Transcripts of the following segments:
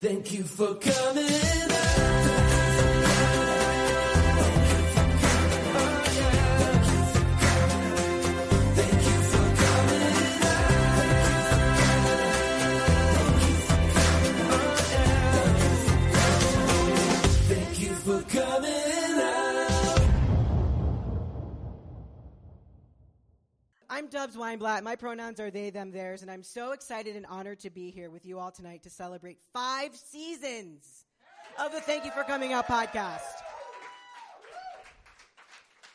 Thank you for coming out. I'm Dubs Weinblatt. My pronouns are they, them, theirs, and I'm so excited and honored to be here with you all tonight to celebrate 5 seasons of the Thank You For Coming Out podcast.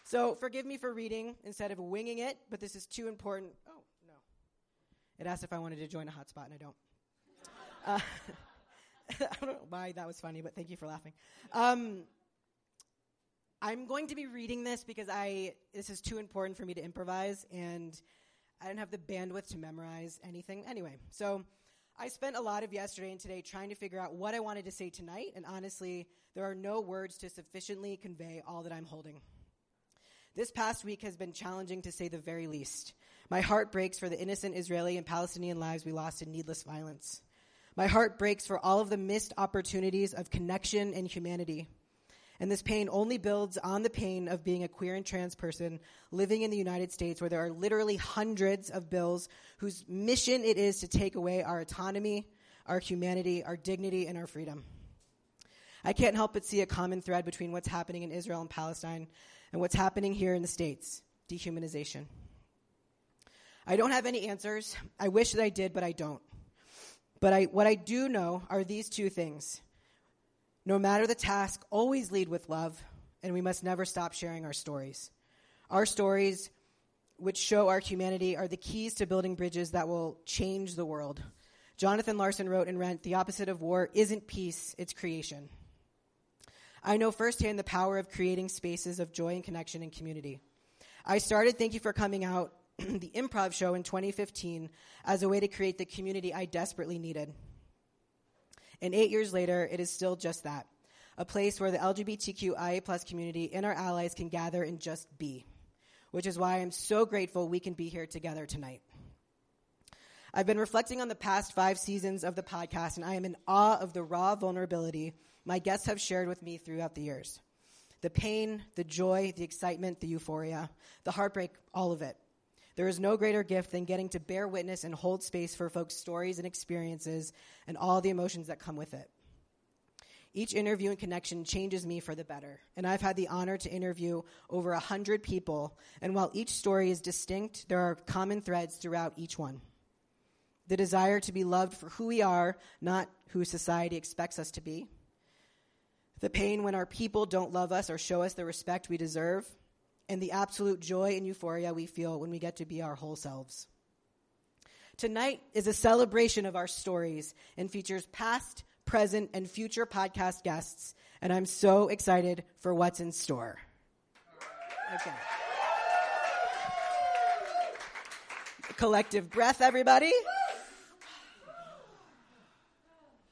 So forgive me for reading instead of winging it, but this is too important. Oh, no. It asked if I wanted to join a hotspot, and I don't. I don't know why that was funny, but thank you for laughing. I'm going to be reading this because this is too important for me to improvise, and I don't have the bandwidth to memorize anything. Anyway, so I spent a lot of yesterday and today trying to figure out what I wanted to say tonight, and honestly, there are no words to sufficiently convey all that I'm holding. This past week has been challenging, to say the very least. My heart breaks for the innocent Israeli and Palestinian lives we lost in needless violence. My heart breaks for all of the missed opportunities of connection and humanity. And this pain only builds on the pain of being a queer and trans person living in the United States, where there are literally hundreds of bills whose mission it is to take away our autonomy, our humanity, our dignity, and our freedom. I can't help but see a common thread between what's happening in Israel and Palestine and what's happening here in the States: dehumanization. I don't have any answers. I wish that I did, but I don't. What I do know are these two things. No matter the task, always lead with love, and we must never stop sharing our stories. Our stories, which show our humanity, are the keys to building bridges that will change the world. Jonathan Larson wrote in Rent, "The opposite of war isn't peace, it's creation." I know firsthand the power of creating spaces of joy and connection and community. I started Thank You For Coming Out, the improv show, in 2015 as a way to create the community I desperately needed. And 8 years later, it is still just that, a place where the LGBTQIA+ community and our allies can gather and just be, which is why I'm so grateful we can be here together tonight. I've been reflecting on the past 5 seasons of the podcast, and I am in awe of the raw vulnerability my guests have shared with me throughout the years. The pain, the joy, the excitement, the euphoria, the heartbreak, all of it. There is no greater gift than getting to bear witness and hold space for folks' stories and experiences and all the emotions that come with it. Each interview and connection changes me for the better, and I've had the honor to interview over 100 people, and while each story is distinct, there are common threads throughout each one. The desire to be loved for who we are, not who society expects us to be. The pain when our people don't love us or show us the respect we deserve, and the absolute joy and euphoria we feel when we get to be our whole selves. Tonight is a celebration of our stories and features past, present, and future podcast guests, and I'm so excited for what's in store. Okay. Collective breath, everybody.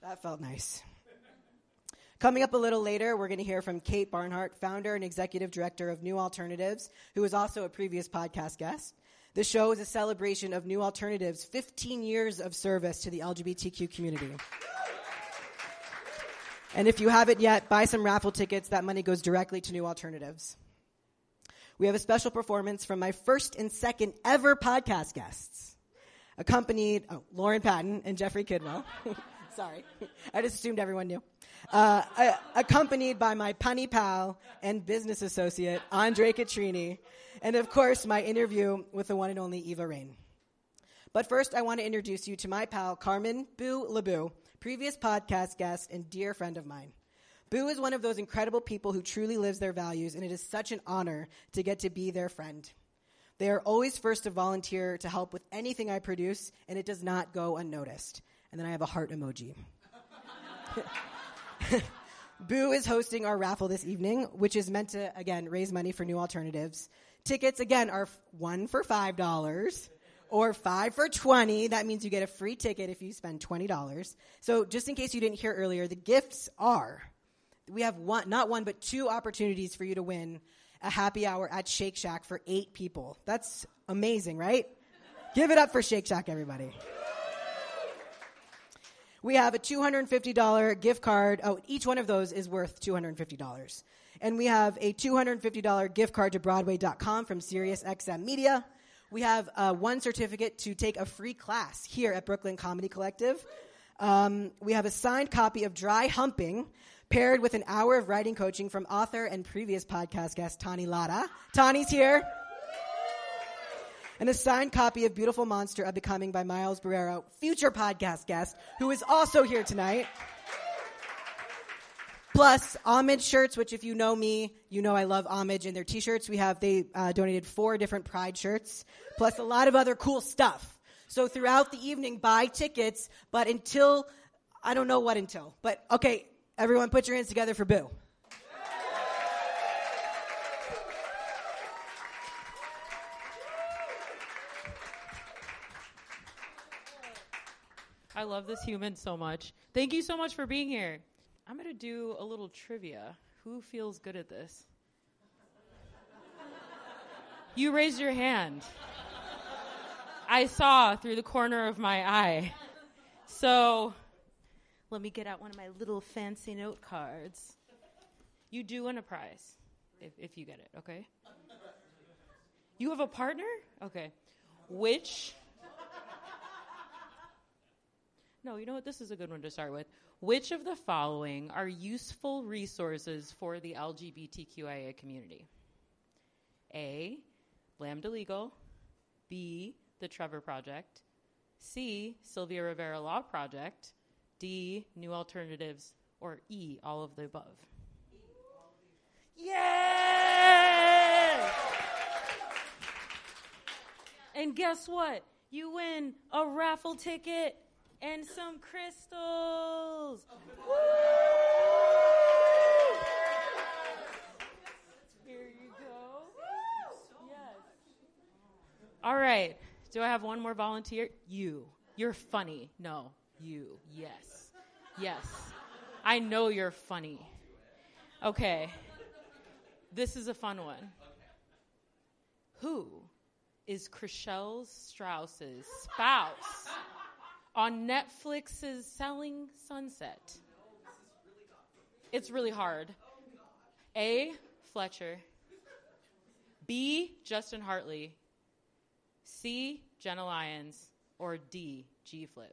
That felt nice. Coming up a little later, we're going to hear from Kate Barnhart, founder and executive director of New Alternatives, who was also a previous podcast guest. The show is a celebration of New Alternatives' 15 years of service to the LGBTQ community. And if you haven't yet, buy some raffle tickets. That money goes directly to New Alternatives. We have a special performance from my first and second ever podcast guests, accompanied Lauren Patton and Jeffrey Kidwell. Sorry, I just assumed everyone knew. Accompanied by my punny pal and business associate, Andre Catrini, and of course, my interview with the one and only Eva Reign. But first, I want to introduce you to my pal, Carmen Boo LoBue, previous podcast guest and dear friend of mine. Boo is one of those incredible people who truly lives their values, and it is such an honor to get to be their friend. They are always first to volunteer to help with anything I produce, and it does not go unnoticed. And then I have a heart emoji. Boo is hosting our raffle this evening, which is meant to, again, raise money for New Alternatives. Tickets, again, are one for $5 or five for $20. That means you get a free ticket if you spend $20. So just in case you didn't hear earlier, the gifts are, we have not one, but two opportunities for you to win a happy hour at Shake Shack for 8 people. That's amazing, right? Give it up for Shake Shack, everybody. We have a $250 gift card. Oh, each one of those is worth $250. And we have a $250 gift card to Broadway.com from SiriusXM Media. We have one certificate to take a free class here at Brooklyn Comedy Collective. We have a signed copy of Dry Humping, paired with an hour of writing coaching from author and previous podcast guest Tani Lada. Tani's here. And a signed copy of Beautiful Monster a Becoming by Miles Barrero, future podcast guest, who is also here tonight. Plus, homage shirts, which if you know me, you know I love homage and their t-shirts. They donated 4 different pride shirts, plus a lot of other cool stuff. So throughout the evening, buy tickets, but until, I don't know what until, but okay, everyone put your hands together for Boo. I love this human so much. Thank you so much for being here. I'm going to do a little trivia. Who feels good at this? You raised your hand. I saw through the corner of my eye. So let me get out one of my little fancy note cards. You do win a prize if you get it, okay? You have a partner? Okay. No, you know what? This is a good one to start with. Which of the following are useful resources for the LGBTQIA community? A, Lambda Legal. B, The Trevor Project. C, Sylvia Rivera Law Project. D, New Alternatives. Or E, all of the above. Yeah! And guess what? You win a raffle ticket and some crystals. Woo! Here you go. Woo! Yes. All right. Do I have one more volunteer? You. You're funny. No. You. Yes. Yes. I know you're funny. Okay. This is a fun one. Who is Chrishell Strauss's spouse on Netflix's Selling Sunset? It's really hard. A, Fletcher. B, Justin Hartley. C, Jenna Lyons. Or D, G-Flip.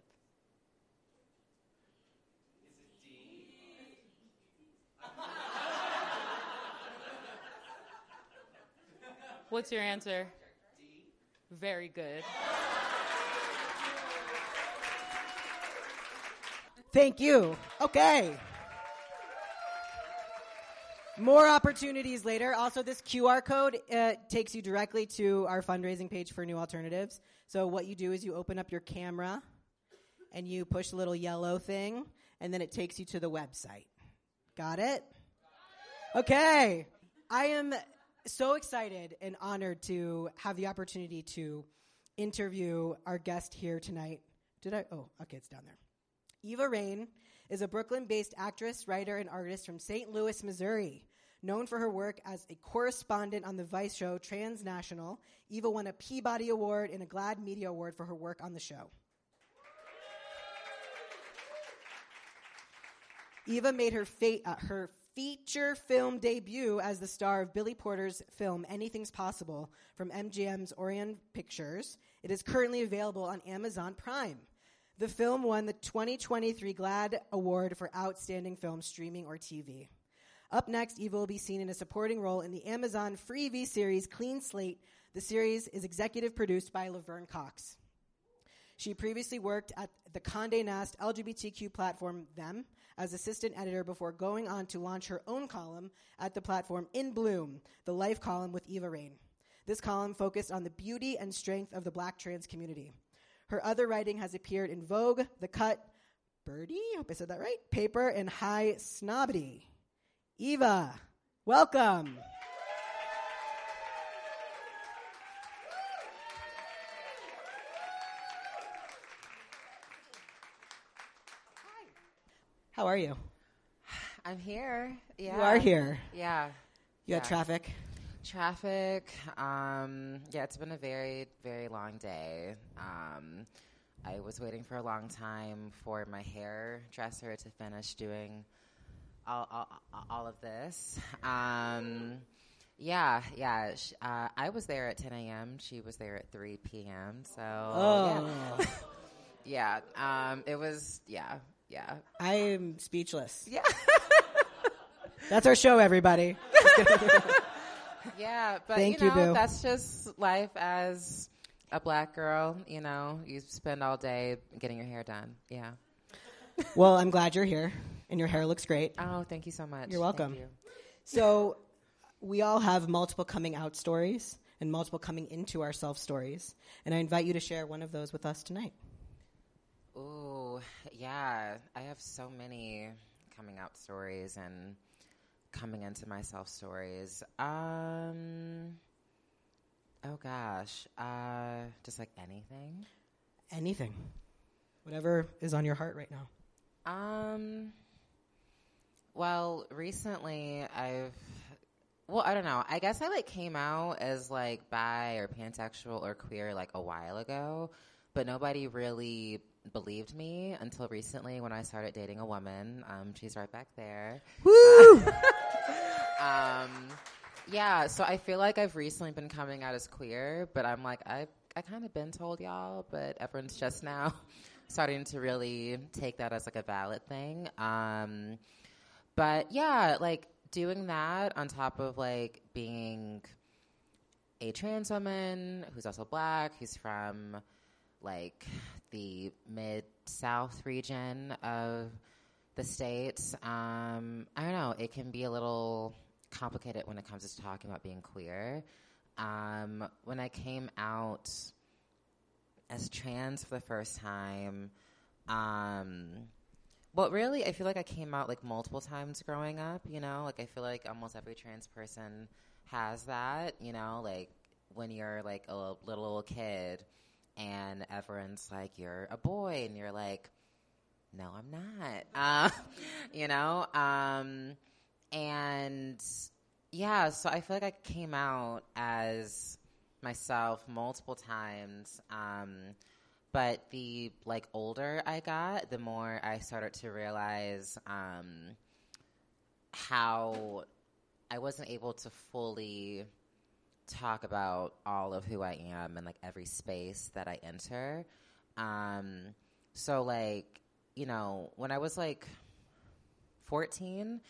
Is it D? What's your answer? D. Very good. Thank you. Okay. More opportunities later. Also, this QR code takes you directly to our fundraising page for New Alternatives. So what you do is you open up your camera and you push a little yellow thing, and then it takes you to the website. Got it? Okay. I am so excited and honored to have the opportunity to interview our guest here tonight. Oh, okay, it's down there. Eva Reign is a Brooklyn-based actress, writer, and artist from St. Louis, Missouri. Known for her work as a correspondent on the Vice show Transnational, Eva won a Peabody Award and a GLAAD Media Award for her work on the show. Eva made her feature film debut as the star of Billy Porter's film Anything's Possible from MGM's Orion Pictures. It is currently available on Amazon Prime. The film won the 2023 GLAAD Award for Outstanding Film Streaming or TV. Up next, Eva will be seen in a supporting role in the Amazon Freevee series Clean Slate. The series is executive produced by Laverne Cox. She previously worked at the Condé Nast LGBTQ platform Them as assistant editor before going on to launch her own column at the platform In Bloom, the Life column with Eva Reign. This column focused on the beauty and strength of the Black trans community. Her other writing has appeared in Vogue, The Cut, Birdie, I hope I said that right, Paper, and High Snobbity. Eva, welcome. Hi. How are you? I'm here. Yeah. You are here. Yeah. You had traffic? Traffic, yeah, it's been a very, very long day. I was waiting for a long time for my hairdresser to finish doing all of this. Yeah. I was there at 10 a.m. She was there at 3 p.m. So, yeah. It was, yeah. I am speechless. Yeah. That's our show, everybody. Yeah, but Thank you, boo. That's just life as a black girl. You know, you spend all day getting your hair done. Yeah. Well, I'm glad you're here, and your hair looks great. Oh, thank you so much. You're welcome. Thank you. So, we all have multiple coming out stories and multiple coming into ourselves stories, and I invite you to share one of those with us tonight. Ooh, yeah, I have so many coming out stories and coming into myself stories. Oh gosh, just like anything. Anything, whatever is on your heart right now. Well, recently I don't know. I guess I came out as bi or pansexual or queer a while ago, but nobody really believed me until recently when I started dating a woman. She's right back there. Woo! Yeah, so I feel like I've recently been coming out as queer, but I'm I kind of been told y'all, but everyone's just now starting to really take that as a valid thing. But yeah, doing that on top of being a trans woman who's also black, who's from the mid-south region of the States. I don't know. It can be a little complicated when it comes to talking about being queer. When I came out as trans for the first time, well, really, I feel I came out multiple times growing up, you know? I feel almost every trans person has that, you know? When you're a little kid, and everyone's you're a boy, and you're no, I'm not, you know? And, yeah, so I feel I came out as myself multiple times, but the, older I got, the more I started to realize how I wasn't able to fully talk about all of who I am and every space that I enter. So you know, when I was 14,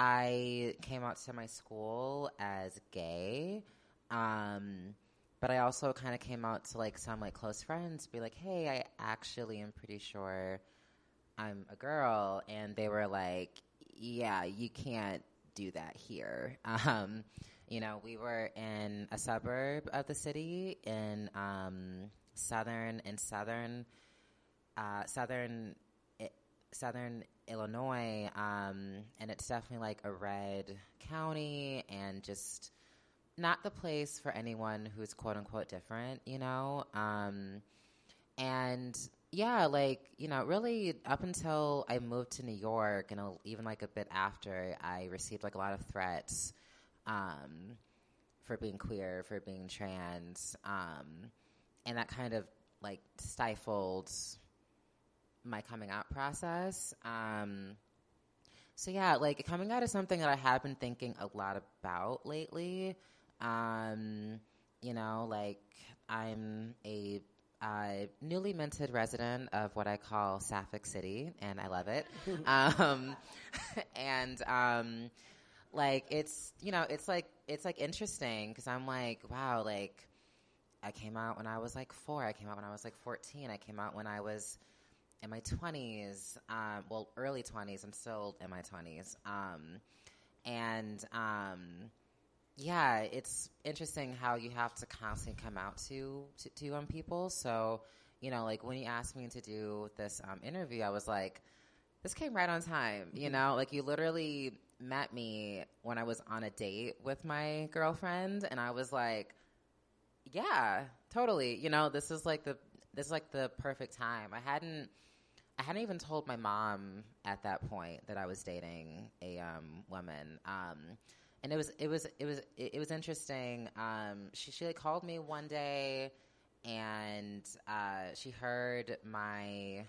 I came out to my school as gay. But I also kind of came out to some close friends, be hey, I actually am pretty sure I'm a girl. And they were yeah, you can't do that here. You know, we were in a suburb of the city in southern Illinois, and it's definitely a red county and just not the place for anyone who's quote unquote different, you know. And yeah, you know, really up until I moved to New York and even a bit after, I received a lot of threats. For being queer, for being trans, and that kind of stifled my coming out process. So yeah, coming out is something that I have been thinking a lot about lately. You know, I'm a newly minted resident of what I call Sapphic City, and I love it. And it's, you know, it's interesting because I'm wow, I came out when I was 4. I came out when I was 14. I came out when I was in my 20s, well, early 20s. I'm still in my 20s. And, yeah, it's interesting how you have to constantly come out to people. So, you know, when you asked me to do this interview, I was this came right on time, you know? You literally met me when I was on a date with my girlfriend, and I was yeah, totally. You know, this is the perfect time. I hadn't even told my mom at that point that I was dating a woman. And it was interesting. She called me one day and she heard my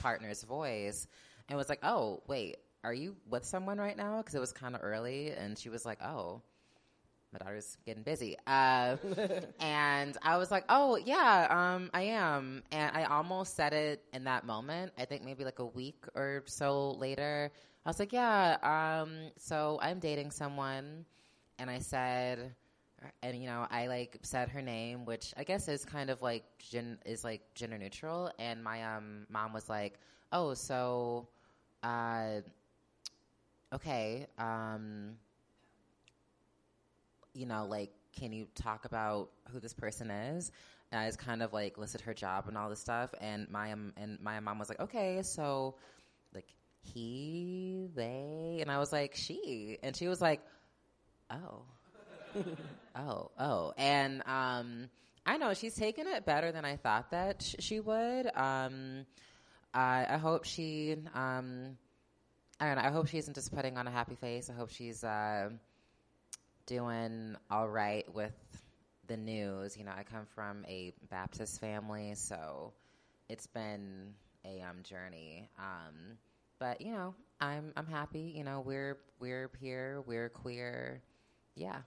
partner's voice and was like, oh, wait, are you with someone right now? Because it was kind of early, and she was like, oh, my daughter's getting busy. And I was like, oh, yeah, I am. And I almost said it in that moment. I think maybe like a week or so later, I was like, yeah, so I'm dating someone. And I said, and, you know, I, like, said her name, which I guess is kind of, like, gender neutral. And my mom was like, oh, so, okay, you know, like, can you talk about who this person is? And I just kind of, like, listed her job and all this stuff. And my mom was like, okay, so, like, he, they. And I was like, she. And she was like, oh. oh. And I know she's taken it better than I thought that she would. I hope she, I don't know, I hope she isn't just putting on a happy face. I hope she's doing all right with the news. You know, I come from a Baptist family, so it's been a journey. But, you know, I'm happy. You know, we're here, we're queer. Yeah.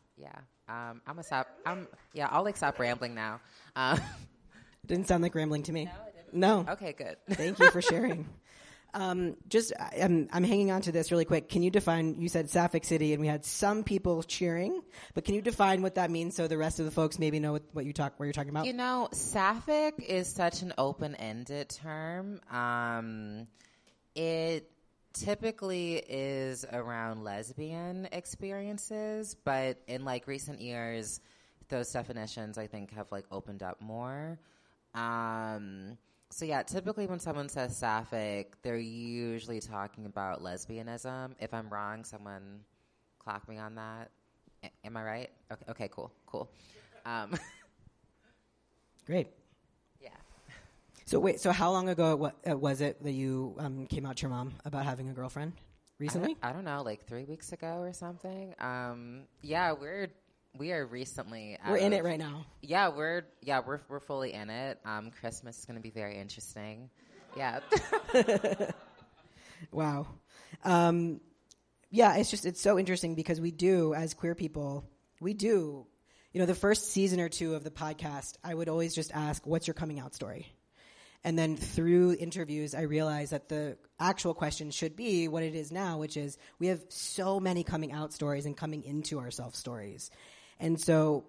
I'm gonna stop. I'll like stop rambling now. Didn't sound like rambling to me. No, it didn't. No. Okay, good. Thank you for sharing. I'm hanging on to this really quick. Can you define? You said Sapphic City, and we had some people cheering, but can you define what that means so the rest of the folks maybe know what you're talking about? You know, Sapphic is such an open-ended term. It typically is around lesbian experiences, but in like recent years, those definitions I think have like opened up more. So yeah, typically when someone says sapphic, they're usually talking about lesbianism. If I'm wrong, someone clock me on that. Am I right? Okay, cool. Great. So wait, so how long ago was it that you came out to your mom about having a girlfriend? Recently? I don't know, like 3 weeks ago or something. Yeah, we are recently. We're in it right now. Yeah, we're fully in it. Christmas is going to be very interesting. Yeah. Wow. Yeah, it's so interesting because we do as queer people, you know, the first season or two of the podcast, I would always just ask, "What's your coming out story?" And then through interviews, I realized that the actual question should be what it is now, which is we have so many coming out stories and coming into ourselves stories. And so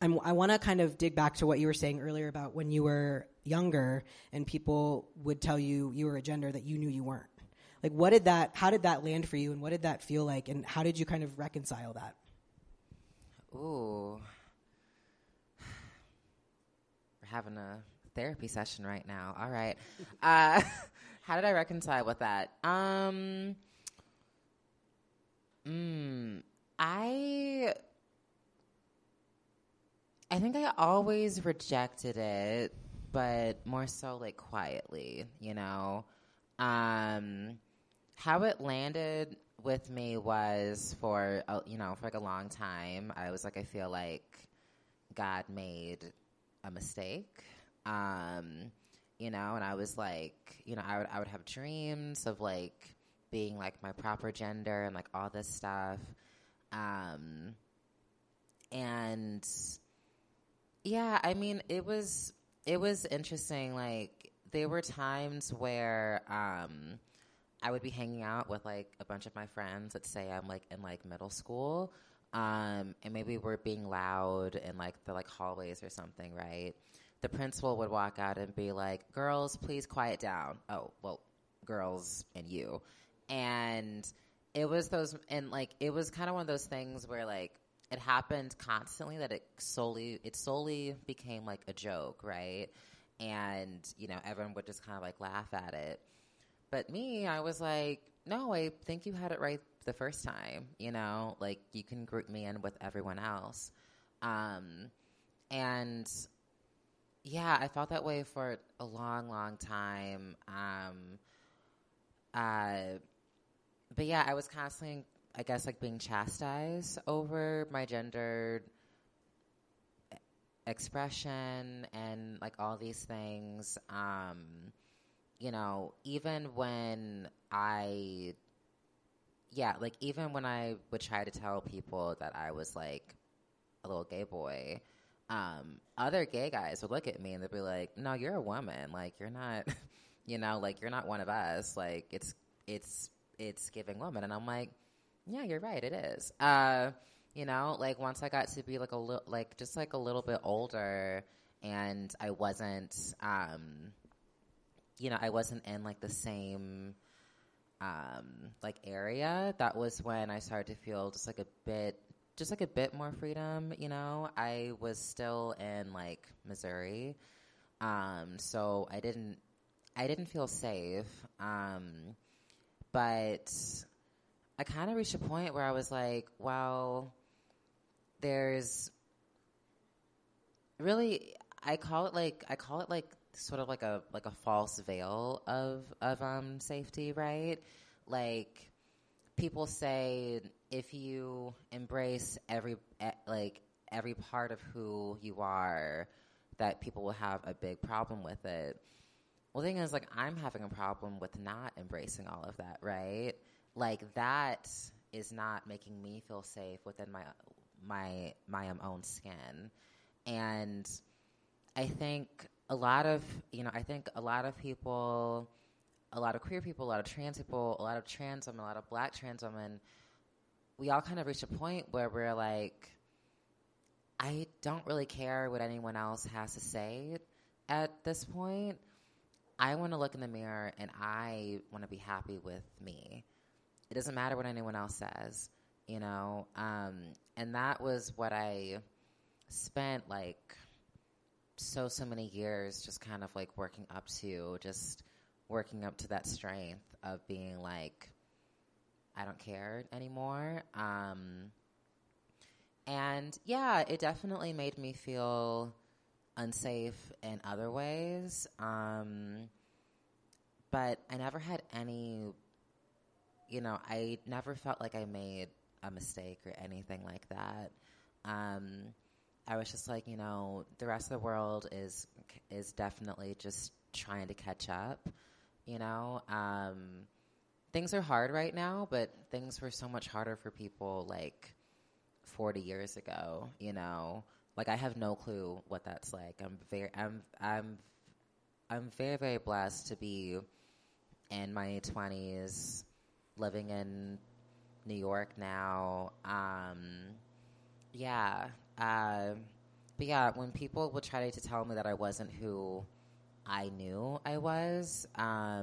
I want to kind of dig back to what you were saying earlier about when you were younger and people would tell you you were a gender that you knew you weren't. Like, how did that land for you, and what did that feel like, and how did you kind of reconcile that? Ooh. We're having a therapy session right now. All right. How did I reconcile with that? I think I always rejected it, but more so like quietly, you know. How it landed with me was for like a long time, I was like, I feel like God made a mistake. You know, and I was like, you know, I would have dreams of like being like my proper gender and like all this stuff. And yeah, I mean, it was interesting. Like there were times where, I would be hanging out with like a bunch of my friends. Let's say I'm like in like middle school. And maybe we're being loud in like the like hallways or something. Right. The principal would walk out and be like, girls, please quiet down. Oh, well, girls and you. And it was those, and like, it was kind of one of those things where like, it happened constantly that it solely became like a joke, right? And, you know, everyone would just kind of like laugh at it. But me, I was like, no, I think you had it right the first time, you know? Like, you can group me in with everyone else. And yeah, I felt that way for a long, long time. But yeah, I was constantly, I guess, like being chastised over my gender expression and like all these things. You know, even when I, yeah, like even when I would try to tell people that I was like a little gay boy, other gay guys would look at me and they'd be like, no, you're a woman. Like, you're not, you know, like you're not one of us. Like it's giving woman. And I'm like, yeah, you're right. It is. You know, like once I got to be like a little, like just like a little bit older, and I wasn't, you know, I wasn't in like the same, like area. That was when I started to feel just like a bit more freedom. You know, I was still in like Missouri, so I didn't feel safe, but I kind of reached a point where I was like, well, there's really, I call it like sort of like a false veil of safety, right? Like people say if you embrace every part of who you are, that people will have a big problem with it. Well, the thing is, like, I'm having a problem with not embracing all of that, right? Like that is not making me feel safe within my own skin. And I think a lot of people, a lot of queer people, a lot of trans people, a lot of trans women, a lot of black trans women, we all kind of reach a point where we're like, I don't really care what anyone else has to say at this point. I want to look in the mirror and I want to be happy with me. It doesn't matter what anyone else says, you know? And that was what I spent, like, so many years just kind of, like, working up to that strength of being, like, I don't care anymore. And, yeah, it definitely made me feel unsafe in other ways. But I never had any... You know, I never felt like I made a mistake or anything like that. I was just like, you know, the rest of the world is definitely just trying to catch up, you know. Things are hard right now, but things were so much harder for people like 40 years ago, you know. Like, I have no clue what that's like. I'm very, very blessed to be in my 20s, living in New York now. But yeah, when people would try to tell me that I wasn't who I knew I was, I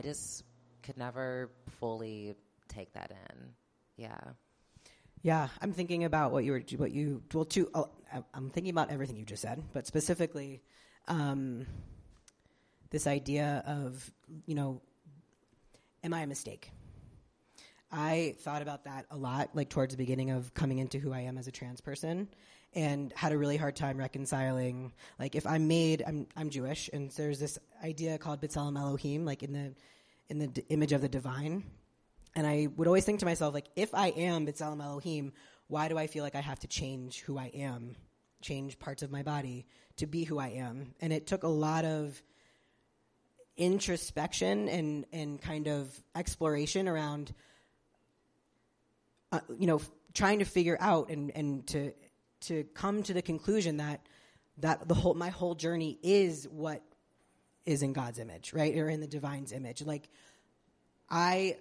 just could never fully take that in. Yeah. Yeah, I'm thinking about I'm thinking about everything you just said, but specifically this idea of, you know, am I a mistake? I thought about that a lot, like towards the beginning of coming into who I am as a trans person, and had a really hard time reconciling. Like, if I'm Jewish, and there's this idea called B'Tselem Elohim, like in the image of the divine. And I would always think to myself, like, if I am B'Tselem Elohim, why do I feel like I have to change who I am, change parts of my body to be who I am? And it took a lot of introspection and kind of exploration around, you know, trying to figure out and to come to the conclusion that my whole journey is what is in God's image, right? Or in the divine's image. Like, I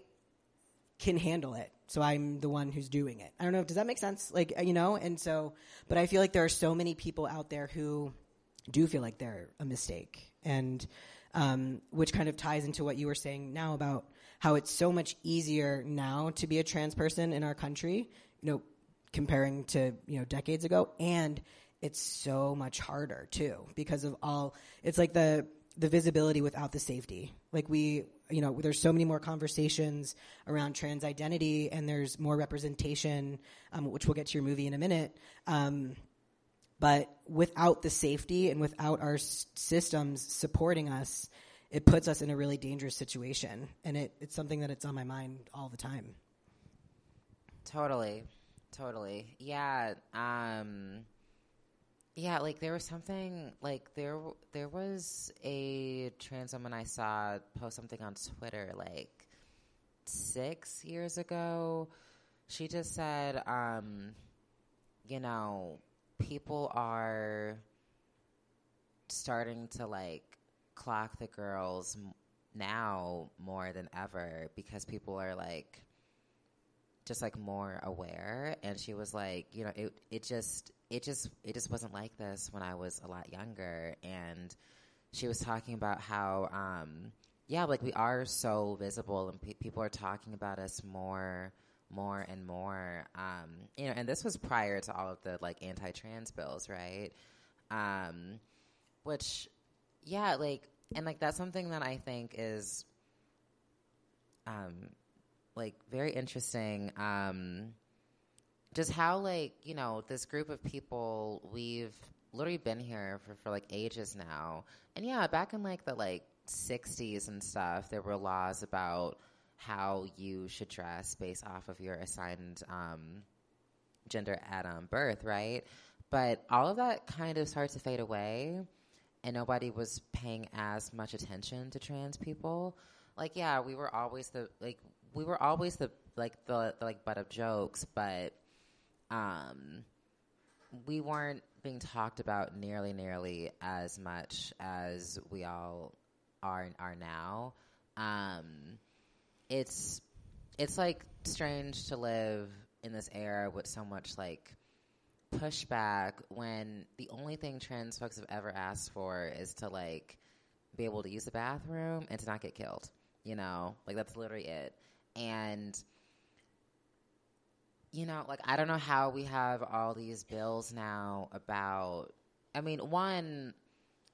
can handle it, so I'm the one who's doing it. I don't know, does that make sense? Like, you know, and so, but I feel like there are so many people out there who do feel like they're a mistake, and which kind of ties into what you were saying now about how it's so much easier now to be a trans person in our country, you know, comparing to, you know, decades ago. And it's so much harder too, because of all, it's like the visibility without the safety. Like, we, you know, there's so many more conversations around trans identity, and there's more representation, which we'll get to your movie in a minute. But without the safety and without our systems supporting us, it puts us in a really dangerous situation. And it's something that it's on my mind all the time. Totally. Yeah. Yeah, like there was something, like there was a trans woman I saw post something on Twitter like 6 years ago. She just said, you know, people are starting to like clock the girls now more than ever because people are like just like more aware. And she was like, you know, it just wasn't like this when I was a lot younger. And she was talking about how yeah, like we are so visible and people are talking about us more and more, you know, and this was prior to all of the like anti-trans bills, right? Which, yeah, like, and like that's something that I think is like very interesting, just how like, you know, this group of people, we've literally been here for like ages now. And yeah, back in like the like 60s and stuff, there were laws about how you should dress based off of your assigned gender at birth, right? But all of that kind of started to fade away, and nobody was paying as much attention to trans people. Like, yeah, we were always the butt of jokes, but we weren't being talked about nearly as much as we all are now. It's like strange to live in this era with so much like pushback when the only thing trans folks have ever asked for is to like be able to use the bathroom and to not get killed. You know, like that's literally it. And you know, like I don't know how we have all these bills now about. I mean, one,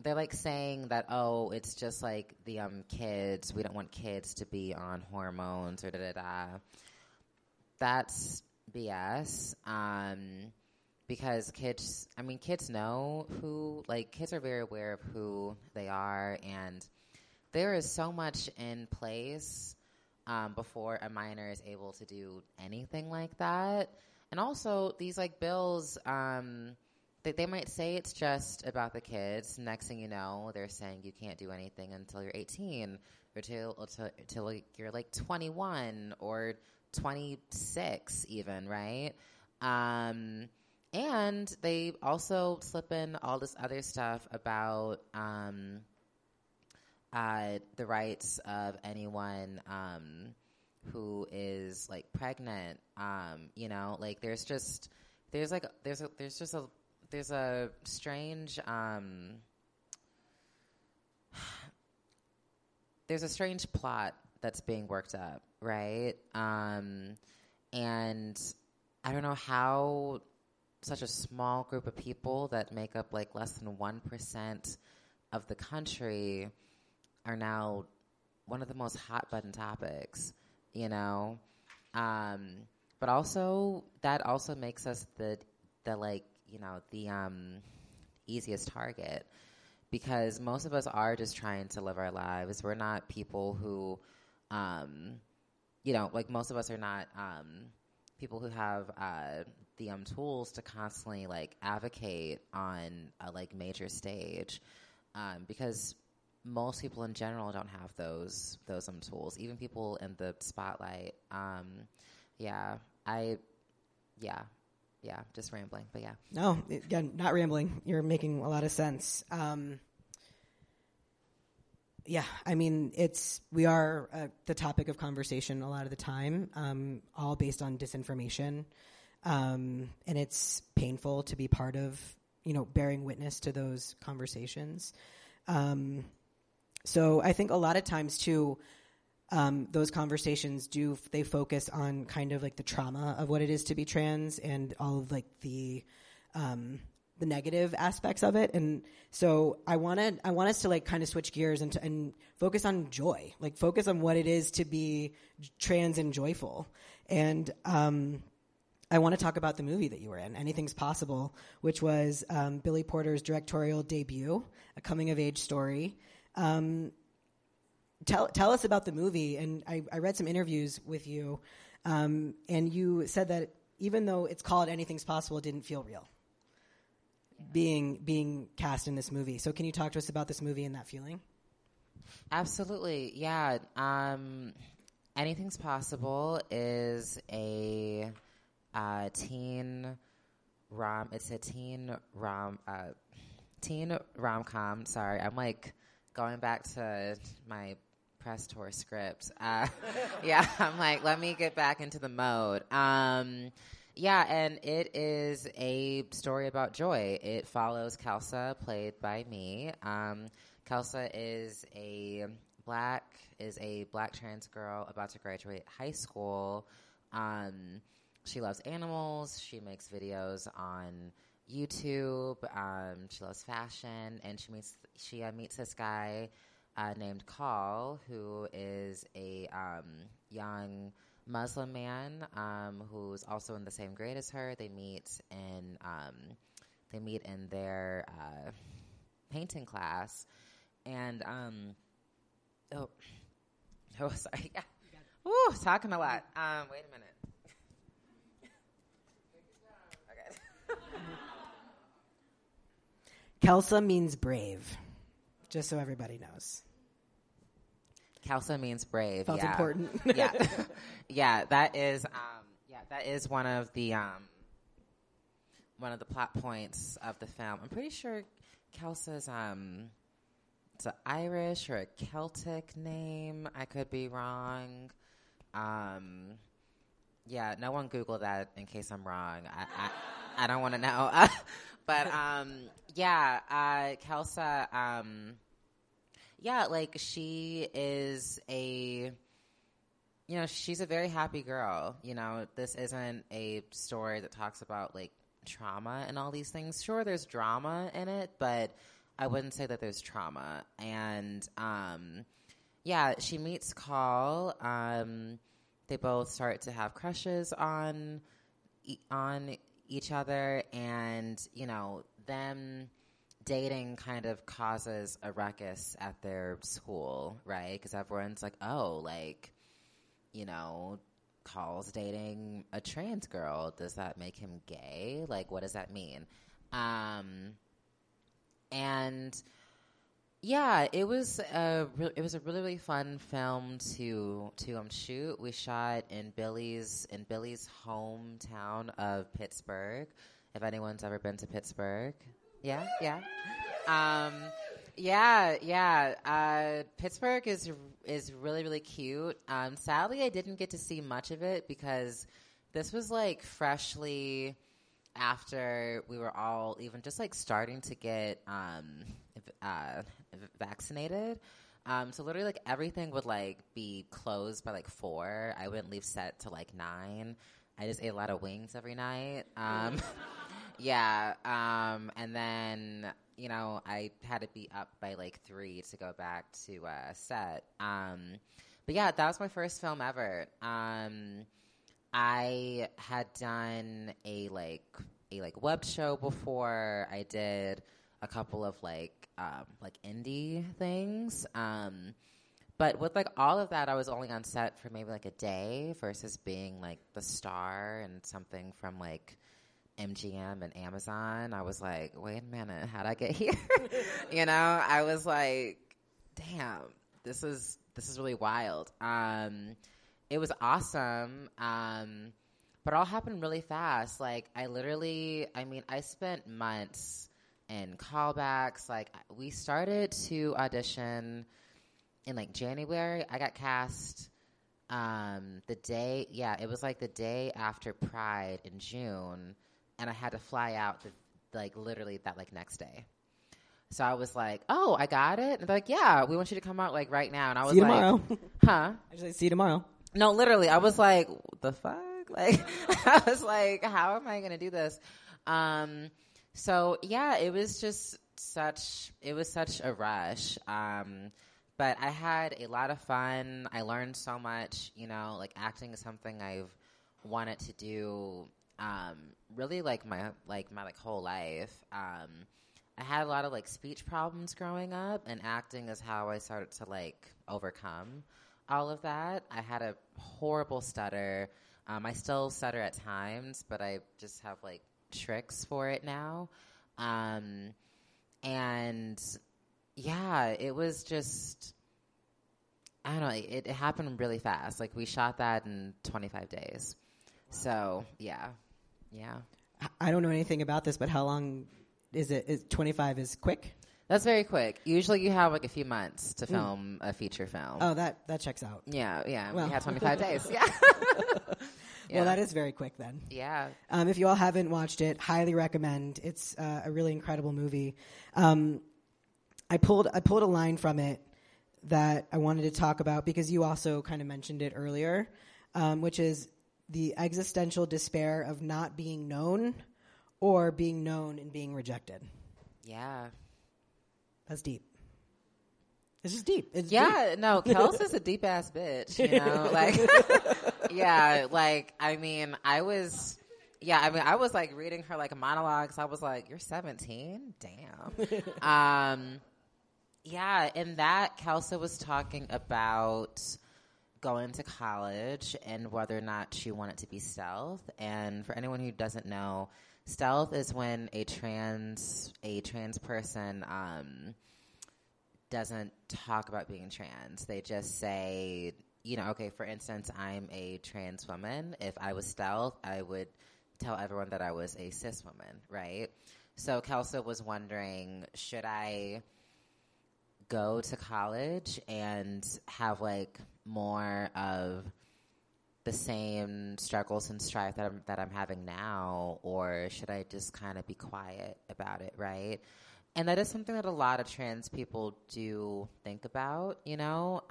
they're like saying that, oh, it's just like the kids. We don't want kids to be on hormones or That's BS. Because kids know who, like, kids are very aware of who they are, and there is so much in place before a minor is able to do anything like that. And also these like bills. They might say it's just about the kids. Next thing you know, they're saying you can't do anything until you're 18 or till you're like 21 or 26 even, right? And they also slip in all this other stuff about the rights of anyone who is like pregnant. You know, like there's a strange strange plot that's being worked up, right? And I don't know how such a small group of people that make up like less than 1% of the country are now one of the most hot button topics, you know? But also that also makes us the like, you know, the easiest target, because most of us are just trying to live our lives. We're not people who, you know, like most of us are not people who have the tools to constantly like advocate on a like major stage, because most people in general don't have those tools. Even people in the spotlight. Yeah, just rambling, but yeah. No, again, not rambling. You're making a lot of sense. Yeah, I mean, we are the topic of conversation a lot of the time, all based on disinformation, and it's painful to be part of, you know, bearing witness to those conversations. So I think a lot of times, too, those conversations they focus on kind of like the trauma of what it is to be trans and all of like the negative aspects of it. And so I want us to like kind of switch gears and focus on joy, like focus on what it is to be trans and joyful. And, I want to talk about the movie that you were in, Anything's Possible, which was, Billy Porter's directorial debut, a coming of age story. Tell us about the movie, and I read some interviews with you, and you said that even though it's called Anything's Possible, it didn't feel real. being cast in this movie. So can you talk to us about this movie and that feeling? Absolutely, yeah. Anything's Possible is a teen rom-com. Sorry, I'm like going back to my press tour script. Yeah, I'm like, let me get back into the mode. Yeah, and it is a story about joy. It follows Kelsa, played by me. Kelsa is a black trans girl about to graduate high school. She loves animals. She makes videos on YouTube. She loves fashion, and she meets this guy named Call, who is a young Muslim man who's also in the same grade as her. They meet in their painting class, and oh, sorry, yeah, ooh, talking a lot. Wait a minute. Kelsa means brave, just so everybody knows. Kelsa means brave. Felt important. Yeah, yeah. That is one of the plot points of the film. I'm pretty sure Kelsa's it's an Irish or a Celtic name. I could be wrong. Yeah, no one Google that in case I'm wrong. I don't want to know. But, yeah, Kelsa, yeah, like, she is she's a very happy girl. You know, this isn't a story that talks about, like, trauma and all these things. Sure, there's drama in it, but I wouldn't say that there's trauma. And, yeah, she meets Call. They both start to have crushes on each other, and them dating kind of causes a ruckus at their school, right? Because everyone's like, oh, like, Call's dating a trans girl. Does that make him gay? Like, what does that mean? And yeah, it was a really, really fun film to shoot. We shot in Billy's hometown of Pittsburgh. If anyone's ever been to Pittsburgh, yeah, yeah. Pittsburgh is really, really cute. Sadly, I didn't get to see much of it because this was like freshly after we were all even just like starting to get vaccinated, so literally like everything would like be closed by like 4. I wouldn't leave set till like 9. I just ate a lot of wings every night. Yeah, and then I had to be up by like 3 to go back to set. But yeah, that was my first film ever. I had done a web show before. I did a couple of like indie things, but with like all of that, I was only on set for maybe like a day versus being like the star and something from like MGM and Amazon. I was like, wait a minute, how'd I get here? I was like, damn, this is really wild. It was awesome, but it all happened really fast. Like, I spent months in callbacks. Like, we started to audition in, like, January. I got cast the day after Pride in June, and I had to fly out, next day. So I was like, oh, I got it. And they're like, yeah, we want you to come out, like, right now. And I was like, see you tomorrow. Huh? I was like, see you tomorrow. No, literally, I was like, the fuck? Like, I was like, how am I going to do this? So yeah, it was such a rush. But I had a lot of fun. I learned so much, like acting is something I've wanted to do, really my whole life. I had a lot of like speech problems growing up, and acting is how I started to like overcome all of that. I had a horrible stutter. I still stutter at times, but I just have like tricks for it now. And yeah, it was just, I don't know, it happened really fast. Like, we shot that in 25 days. Wow. So yeah. I don't know anything about this, but how long is it? 25 is quick? That's very quick. Usually you have like a few months to film a feature film. Oh, that checks out. Yeah. Well. We had 25 days. Yeah. Yeah. Well, that is very quick then. Yeah. If you all haven't watched it, highly recommend. It's a really incredible movie. I pulled a line from it that I wanted to talk about because you also kind of mentioned it earlier, which is the existential despair of not being known or being known and being rejected. Yeah. That's deep. It's just deep. No, Kelsa's a deep ass bitch, you know? I was like reading her like a monologue, so I was like, you're 17? Damn. Yeah, in that, Kelsa was talking about going to college and whether or not she wanted to be stealth. And for anyone who doesn't know, stealth is when a trans person doesn't talk about being trans. They just say, you know, okay, for instance, I'm a trans woman. If I was stealth, I would tell everyone that I was a cis woman, right? So Kelsa was wondering, should I go to college and have like more of the same struggles and strife that I'm having now, or should I just kind of be quiet about it, right? And that is something that a lot of trans people do think about, you know?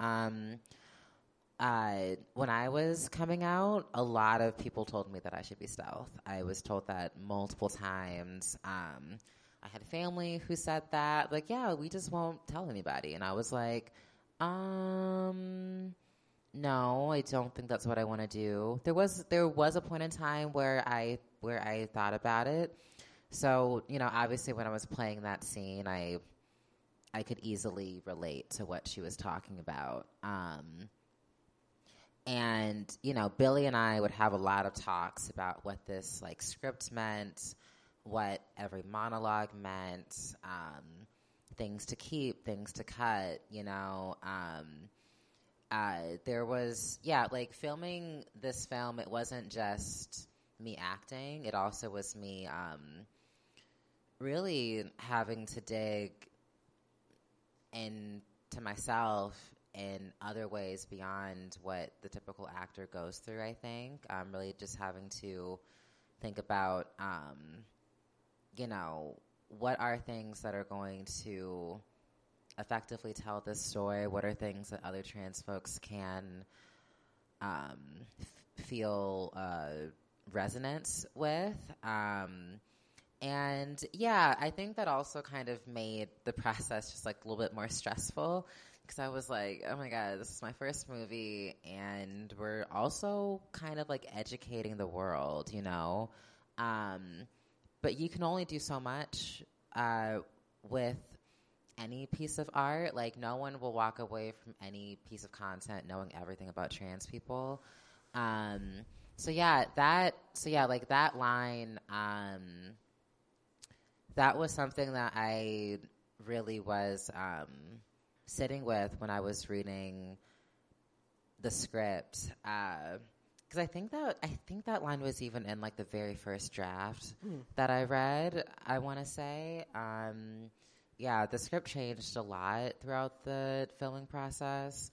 When I was coming out, a lot of people told me that I should be stealth. I was told that multiple times. I had family who said that, like, yeah, we just won't tell anybody. And I was like, no, I don't think that's what I want to do. There was a point in time where I thought about it. So, you know, obviously when I was playing that scene, I could easily relate to what she was talking about. And, you know, Billy and I would have a lot of talks about what this like script meant, what every monologue meant, things to keep, things to cut, you know. There was, filming this film, it wasn't just me acting. It also was me really having to dig into myself in other ways beyond what the typical actor goes through, I think. I'm really just having to think about, you know, what are things that are going to effectively tell this story? What are things that other trans folks can feel resonance with? And yeah, I think that also kind of made the process just like a little bit more stressful because I was like, oh my God, this is my first movie. And we're also kind of like educating the world, you know? But you can only do so much with any piece of art. Like, no one will walk away from any piece of content knowing everything about trans people. That line, that was something that I really was sitting with when I was reading the script. Because I think that line was even in like the very first draft that I read, I want to say. The script changed a lot throughout the filming process.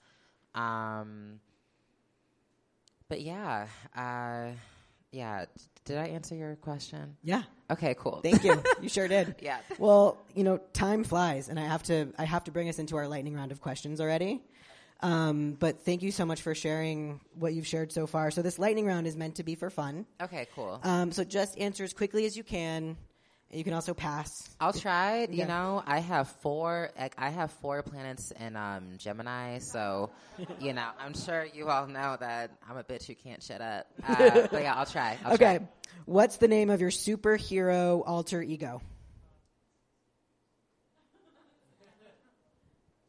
Did I answer your question? Yeah. Okay, cool. Thank you. You sure did. Yeah. Well, you know, time flies, and I have to bring us into our lightning round of questions already. But thank you so much for sharing what you've shared so far. So this lightning round is meant to be for fun. Okay, cool. So just answer as quickly as you can. You can also pass. I'll try. Yeah. You know, I have four planets in Gemini. So, you know, I'm sure you all know that I'm a bitch who can't shut up. But yeah, I'll try. Okay. What's the name of your superhero alter ego?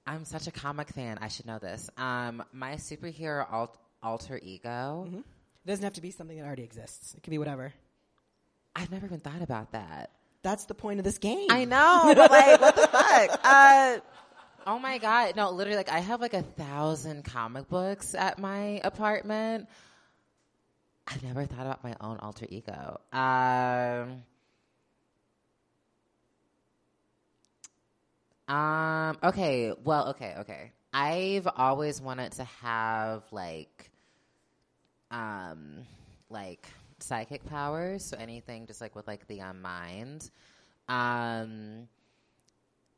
I'm such a comic fan. I should know this. My superhero alter ego. Mm-hmm. It doesn't have to be something that already exists. It could be whatever. I've never even thought about that. that's the point of this game. I know. But like, what the fuck? Oh my God. No, literally, like, I have like 1,000 comic books at my apartment. I've never thought about my own alter ego. Okay. I've always wanted to have like psychic powers, so anything just like with like the mind.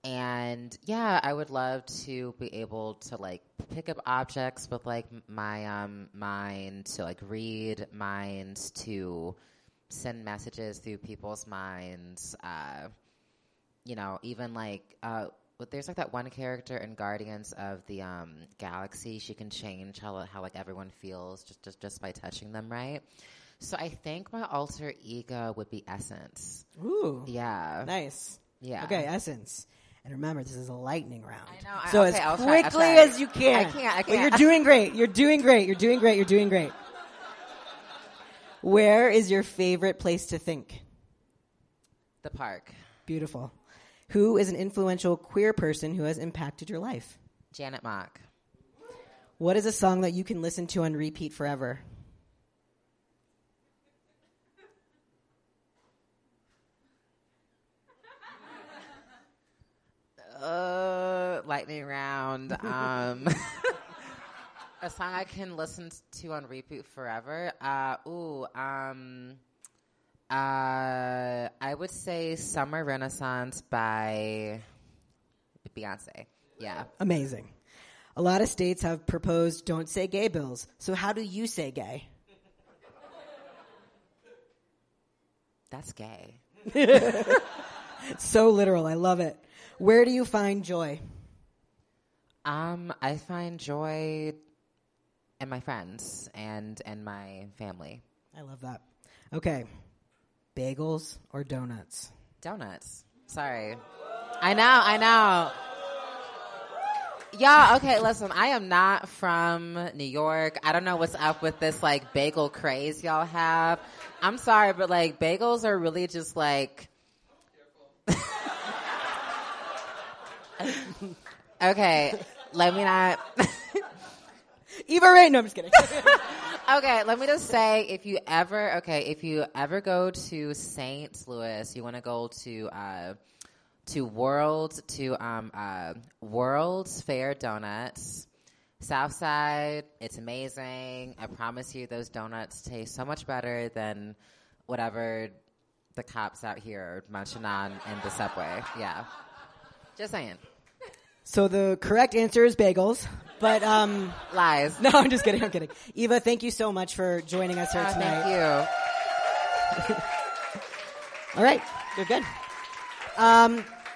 And yeah, I would love to be able to like pick up objects with like my mind, to like read minds, to send messages through people's minds. You know, even like there's like that one character in Guardians of the Galaxy. She can change how like everyone feels just by touching them, right? So I think my alter ego would be Essence. Ooh, yeah, nice. Yeah. Okay, Essence. And remember, this is a lightning round. I know. So okay, as quickly as you can. I can't. Well, you're doing great. You're doing great. Where is your favorite place to think? The park. Beautiful. Who is an influential queer person who has impacted your life? Janet Mock. What is a song that you can listen to on repeat forever? Lightning round. A song I can listen to on repeat forever. I would say Summer Renaissance by Beyonce. Yeah. Amazing. A lot of states have proposed don't say gay bills. So how do you say gay? That's gay. So literal. I love it. Where do you find joy? I find joy in my friends and my family. I love that. Okay. Bagels or donuts? Donuts. Sorry. I know. Yeah, okay, listen, I am not from New York. I don't know what's up with this, like, bagel craze y'all have. I'm sorry, but, like, bagels are really just, like... Okay, let me not... Eva Reign. No, I'm just kidding. Okay, let me just say, if you ever go to St. Louis, you want to go to World's Fair Donuts, Southside. It's amazing. I promise you, those donuts taste so much better than whatever the cops out here are munching on in the subway. Yeah, just saying. So the correct answer is bagels, but lies. No, I'm kidding. Eva, thank you so much for joining us here tonight. Thank you. All right, you're good.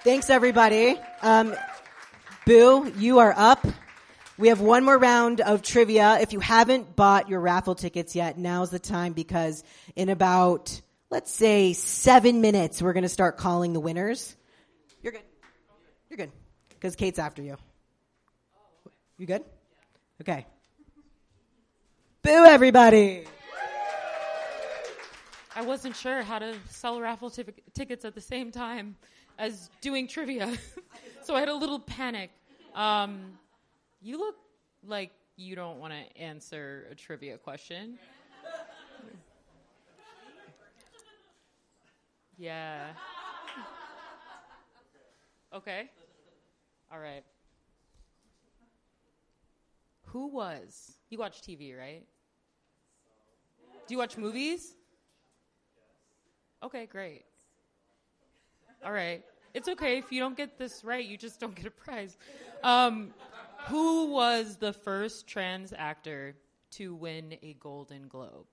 Thanks, everybody. Boo, you are up. We have one more round of trivia. If you haven't bought your raffle tickets yet, now's the time, because in about, let's say, 7 minutes, we're going to start calling the winners. You're good. Because Kate's after you. You good? Okay. Boo, everybody. I wasn't sure how to sell raffle tickets at the same time as doing trivia. So I had a little panic. You look like you don't want to answer a trivia question. Yeah. Okay. All right. You watch TV, right? Do you watch movies? Okay, great. All right. It's okay if you don't get this right, you just don't get a prize. Who was the first trans actor to win a Golden Globe?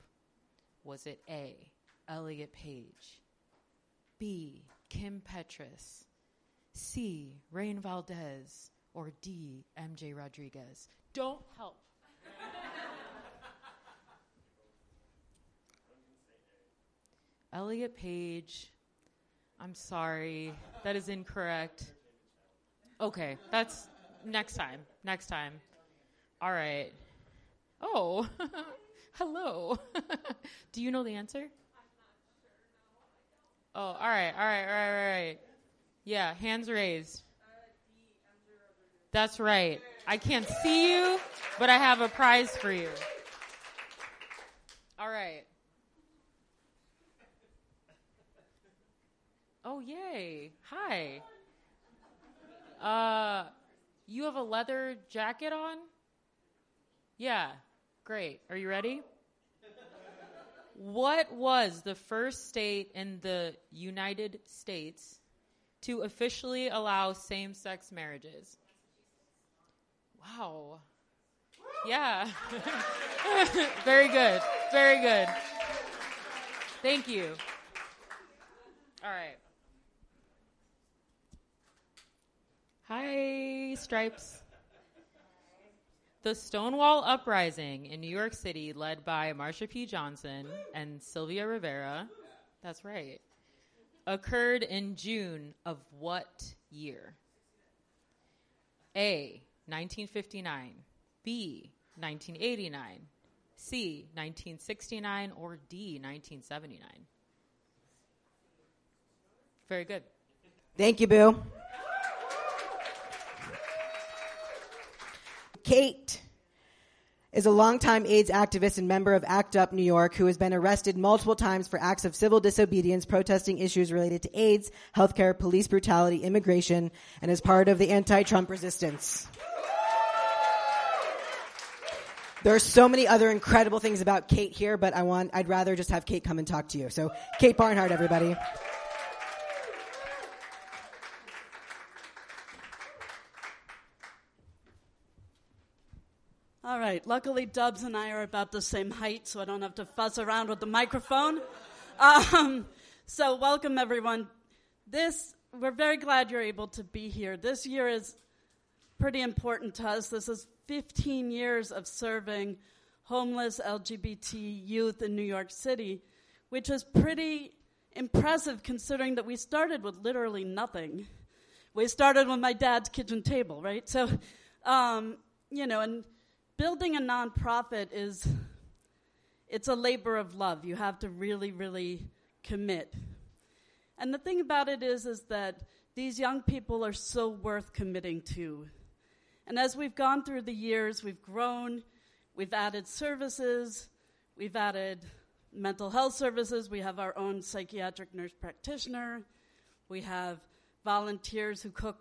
Was it A, Elliot Page, B, Kim Petras, C, Rain Valdez, or D, MJ Rodriguez? Don't help. Elliot Page. I'm sorry. That is incorrect. Okay, that's next time. All right. Oh, hello. Do you know the answer? Oh, all right. Yeah, hands raised. That's right. I can't see you, but I have a prize for you. All right. Oh, yay. Hi. You have a leather jacket on? Yeah. Great. Are you ready? What was the first state in the United States to officially allow same-sex marriages? Wow. Yeah. Very good. Very good. Thank you. All right. Hi, Stripes. The Stonewall Uprising in New York City, led by Marsha P. Johnson and Sylvia Rivera, that's right, occurred in June of what year? A, 1959, B, 1989, C, 1969, or D, 1979? Very good. Thank you, Boo. Kate is a longtime AIDS activist and member of ACT UP New York who has been arrested multiple times for acts of civil disobedience protesting issues related to AIDS, healthcare, police brutality, immigration, and is part of the anti-Trump resistance. There are so many other incredible things about Kate here, but I'd rather just have Kate come and talk to you. So Kate Barnhart, everybody. All right, luckily Dubs and I are about the same height, so I don't have to fuss around with the microphone. So welcome, everyone. We're very glad you're able to be here. This year is pretty important to us. This is 15 years of serving homeless LGBT youth in New York City, which is pretty impressive considering that we started with literally nothing. We started with my dad's kitchen table, right? So, and building a nonprofit it's a labor of love. You have to really, really commit. And the thing about it is that these young people are so worth committing to. And as we've gone through the years, we've grown, we've added services, we've added mental health services, we have our own psychiatric nurse practitioner, we have volunteers who cook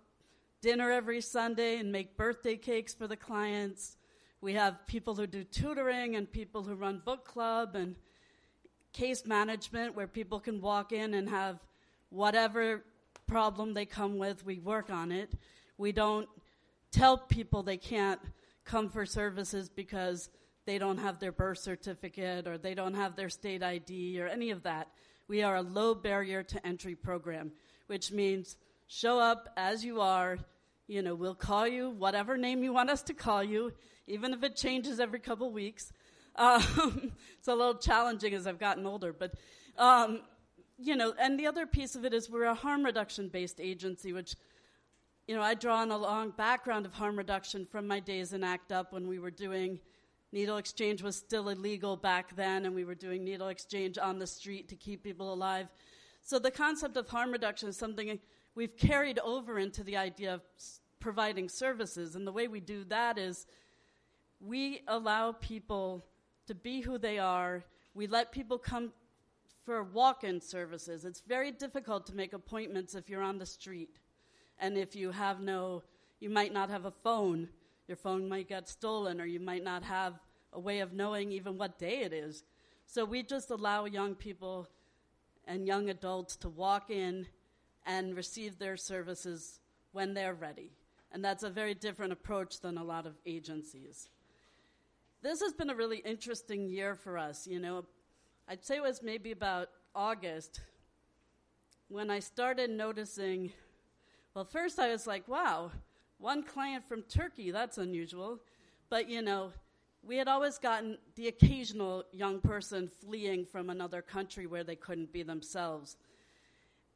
dinner every Sunday and make birthday cakes for the clients. We have people who do tutoring and people who run book club and case management where people can walk in and have whatever problem they come with, we work on it. We don't tell people they can't come for services because they don't have their birth certificate or they don't have their state ID or any of that. We are a low barrier to entry program, which means show up as you are. We'll call you whatever name you want us to call you, even if it changes every couple weeks. It's a little challenging as I've gotten older. But, and the other piece of it is we're a harm reduction-based agency, which, I draw on a long background of harm reduction from my days in ACT UP when we were doing needle exchange was still illegal back then, and we were doing needle exchange on the street to keep people alive. So the concept of harm reduction is something we've carried over into the idea of providing services. And the way we do that is we allow people to be who they are. We let people come for walk-in services. It's very difficult to make appointments if you're on the street. And if you might not have a phone. Your phone might get stolen, or you might not have a way of knowing even what day it is. So we just allow young people and young adults to walk in and receive their services when they're ready. And that's a very different approach than a lot of agencies. This has been a really interesting year for us. I'd say it was maybe about August when I started noticing, well, first I was like, wow, one client from Turkey, that's unusual. But, we had always gotten the occasional young person fleeing from another country where they couldn't be themselves.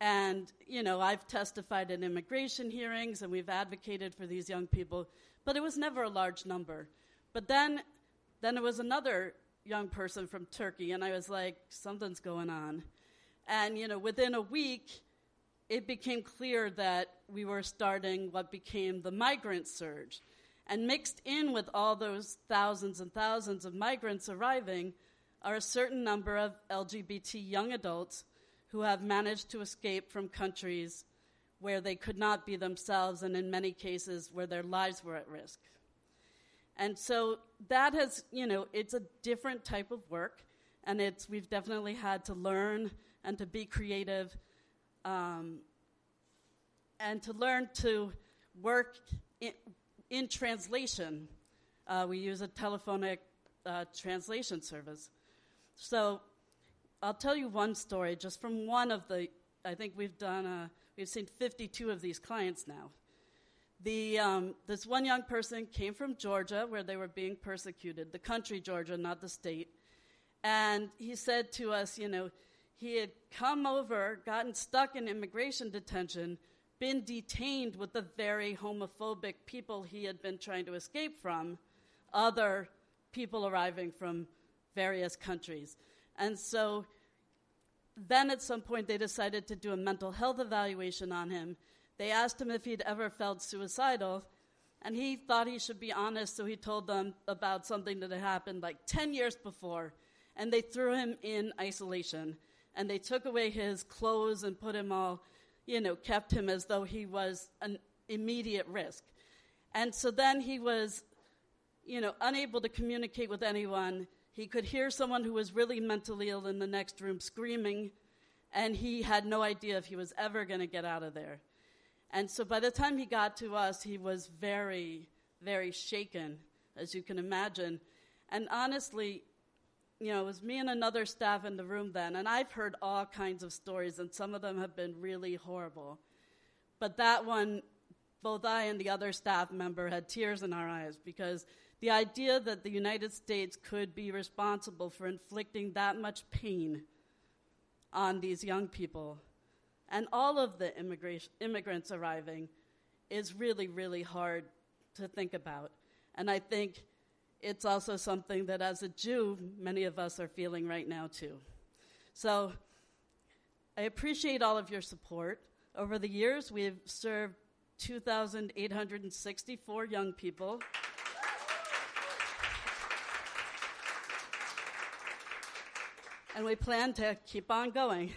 And, I've testified in immigration hearings, and we've advocated for these young people, but it was never a large number. But then it was another young person from Turkey, and I was like, something's going on. And, you know, within a week, it became clear that we were starting what became the migrant surge. And mixed in with all those thousands and thousands of migrants arriving are a certain number of LGBT young adults who have managed to escape from countries where they could not be themselves, and in many cases where their lives were at risk. And so that has, you know, it's a different type of work, and it's, we've definitely had to learn and to be creative, and to learn to work in translation. We use a telephonic translation service. So I'll tell you one story just from one of the, I think we've done, we've seen 52 of these clients now. This one young person came from Georgia, where they were being persecuted, the country Georgia, not the state. And he said to us, you know, he had come over, gotten stuck in immigration detention, been detained with the very homophobic people he had been trying to escape from, other people arriving from various countries. And so then at some point they decided to do a mental health evaluation on him. They asked him if he'd ever felt suicidal, and he thought he should be honest, so he told them about something that had happened like 10 years before, and they threw him in isolation, and they took away his clothes and put him all, you know, kept him as though he was an immediate risk. And so then he was, you know, unable to communicate with anyone. He could hear someone who was really mentally ill in the next room screaming, and he had no idea if he was ever going to get out of there. And so by the time he got to us, he was very, very shaken, as you can imagine. And honestly, you know, it was me and another staff in the room then, and I've heard all kinds of stories, and some of them have been really horrible. But that one, both I and the other staff member had tears in our eyes, because the idea that the United States could be responsible for inflicting that much pain on these young people and all of the immigrants arriving is really, really hard to think about. And I think it's also something that as a Jew, many of us are feeling right now too. So I appreciate all of your support. Over the years, we've served 2,864 young people. And we plan to keep on going.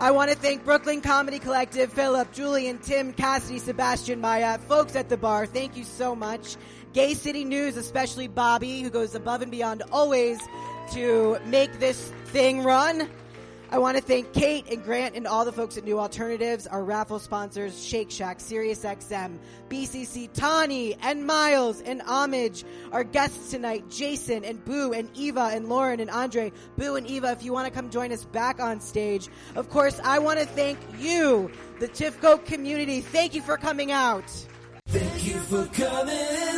I want to thank Brooklyn Comedy Collective, Philip, Julian, Tim, Cassidy, Sebastian, Maya, folks at the bar. Thank you so much. Gay City News, especially Bobby, who goes above and beyond always to make this thing run. I want to thank Kate and Grant and all the folks at New Alternatives, our raffle sponsors, Shake Shack, SiriusXM, BCC, Tani, and Miles, and Homage. Our guests tonight, Jason, and Boo, and Eva, and Lauren, and Andre. Boo and Eva, if you want to come join us back on stage. Of course, I want to thank you, the TIFCO community. Thank you for coming out. Thank you for coming.